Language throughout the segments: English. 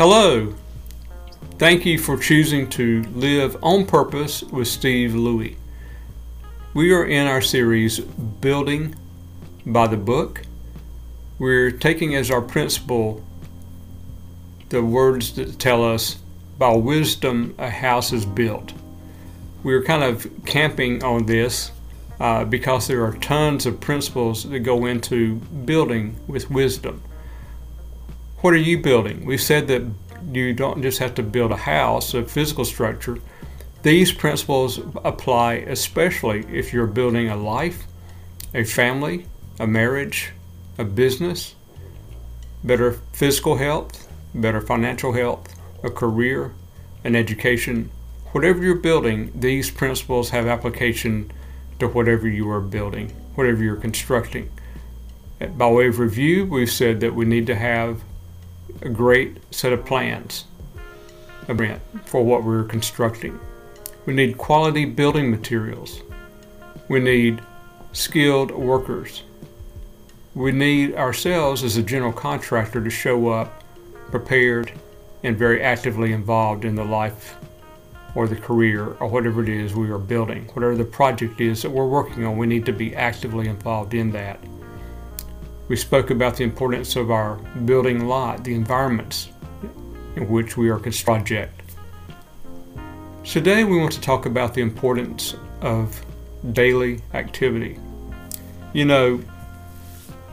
Hello! Thank you for choosing to live on purpose with Steve Louie. We are in our series, Building by the Book. We're taking as our principle the words that tell us, by wisdom a house is built. We're kind of camping on this because there are tons of principles that go into building with wisdom. What are you building? We've said that you don't just have to build a house, a physical structure. These principles apply especially if you're building a life, a family, a marriage, a business, better physical health, better financial health, a career, an education. Whatever you're building, these principles have application to whatever you are building, whatever you're constructing. By way of review, we've said that we need to have a great set of plans for what we're constructing. We need quality building materials. We need skilled workers. We need ourselves as a general contractor to show up prepared and very actively involved in the life or the career or whatever it is we are building. Whatever the project is that we're working on, we need to be actively involved in that. We spoke about the importance of our building lot, the environments in which we are constructing. Today we want to talk about the importance of daily activity. You know,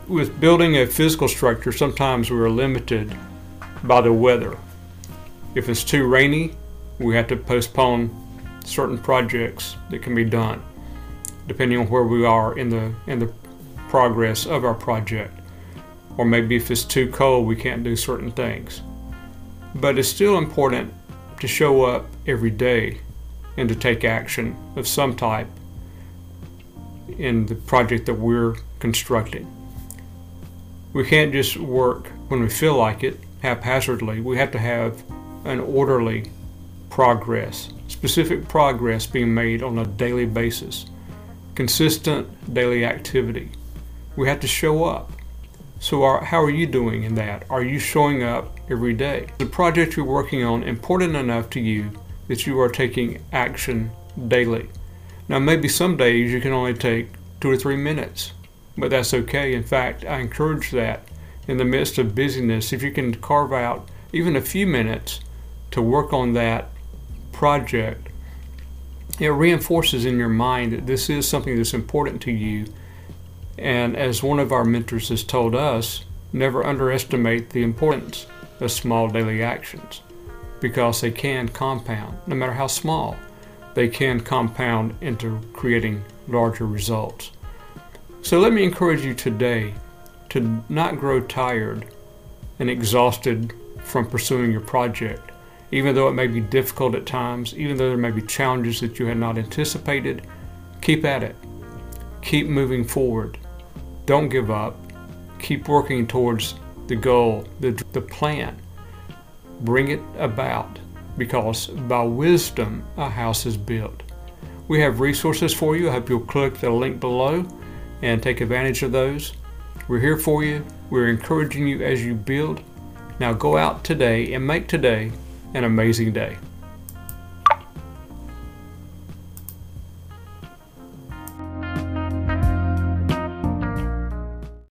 with building a physical structure, sometimes we are limited by the weather. If it's too rainy, we have to postpone certain projects that can be done, depending on where we are in the progress of our project. Or maybe if it's too cold, we can't do certain things. But it's still important to show up every day and to take action of some type in the project that we're constructing. We can't just work when we feel like it, haphazardly. We have to have an orderly progress, specific progress being made on a daily basis, consistent daily activity. We have to show up. So how are you doing in that? Are you showing up every day? The project you're working on important enough to you that you are taking action daily. Now maybe some days you can only take 2 or 3 minutes, but that's okay. In fact, I encourage that in the midst of busyness, if you can carve out even a few minutes to work on that project, it reinforces in your mind that this is something that's important to you. And as one of our mentors has told us, never underestimate the importance of small daily actions, because they can compound. No matter how small, they can compound into creating larger results. So let me encourage you today to not grow tired and exhausted from pursuing your project. Even though it may be difficult at times, even though there may be challenges that you had not anticipated, keep at it. Keep moving forward. Don't give up. Keep working towards the goal, the plan. Bring it about, because by wisdom a house is built. We have resources for you. I hope you'll click the link below and take advantage of those. We're here for you. We're encouraging you as you build. Now go out today and make today an amazing day.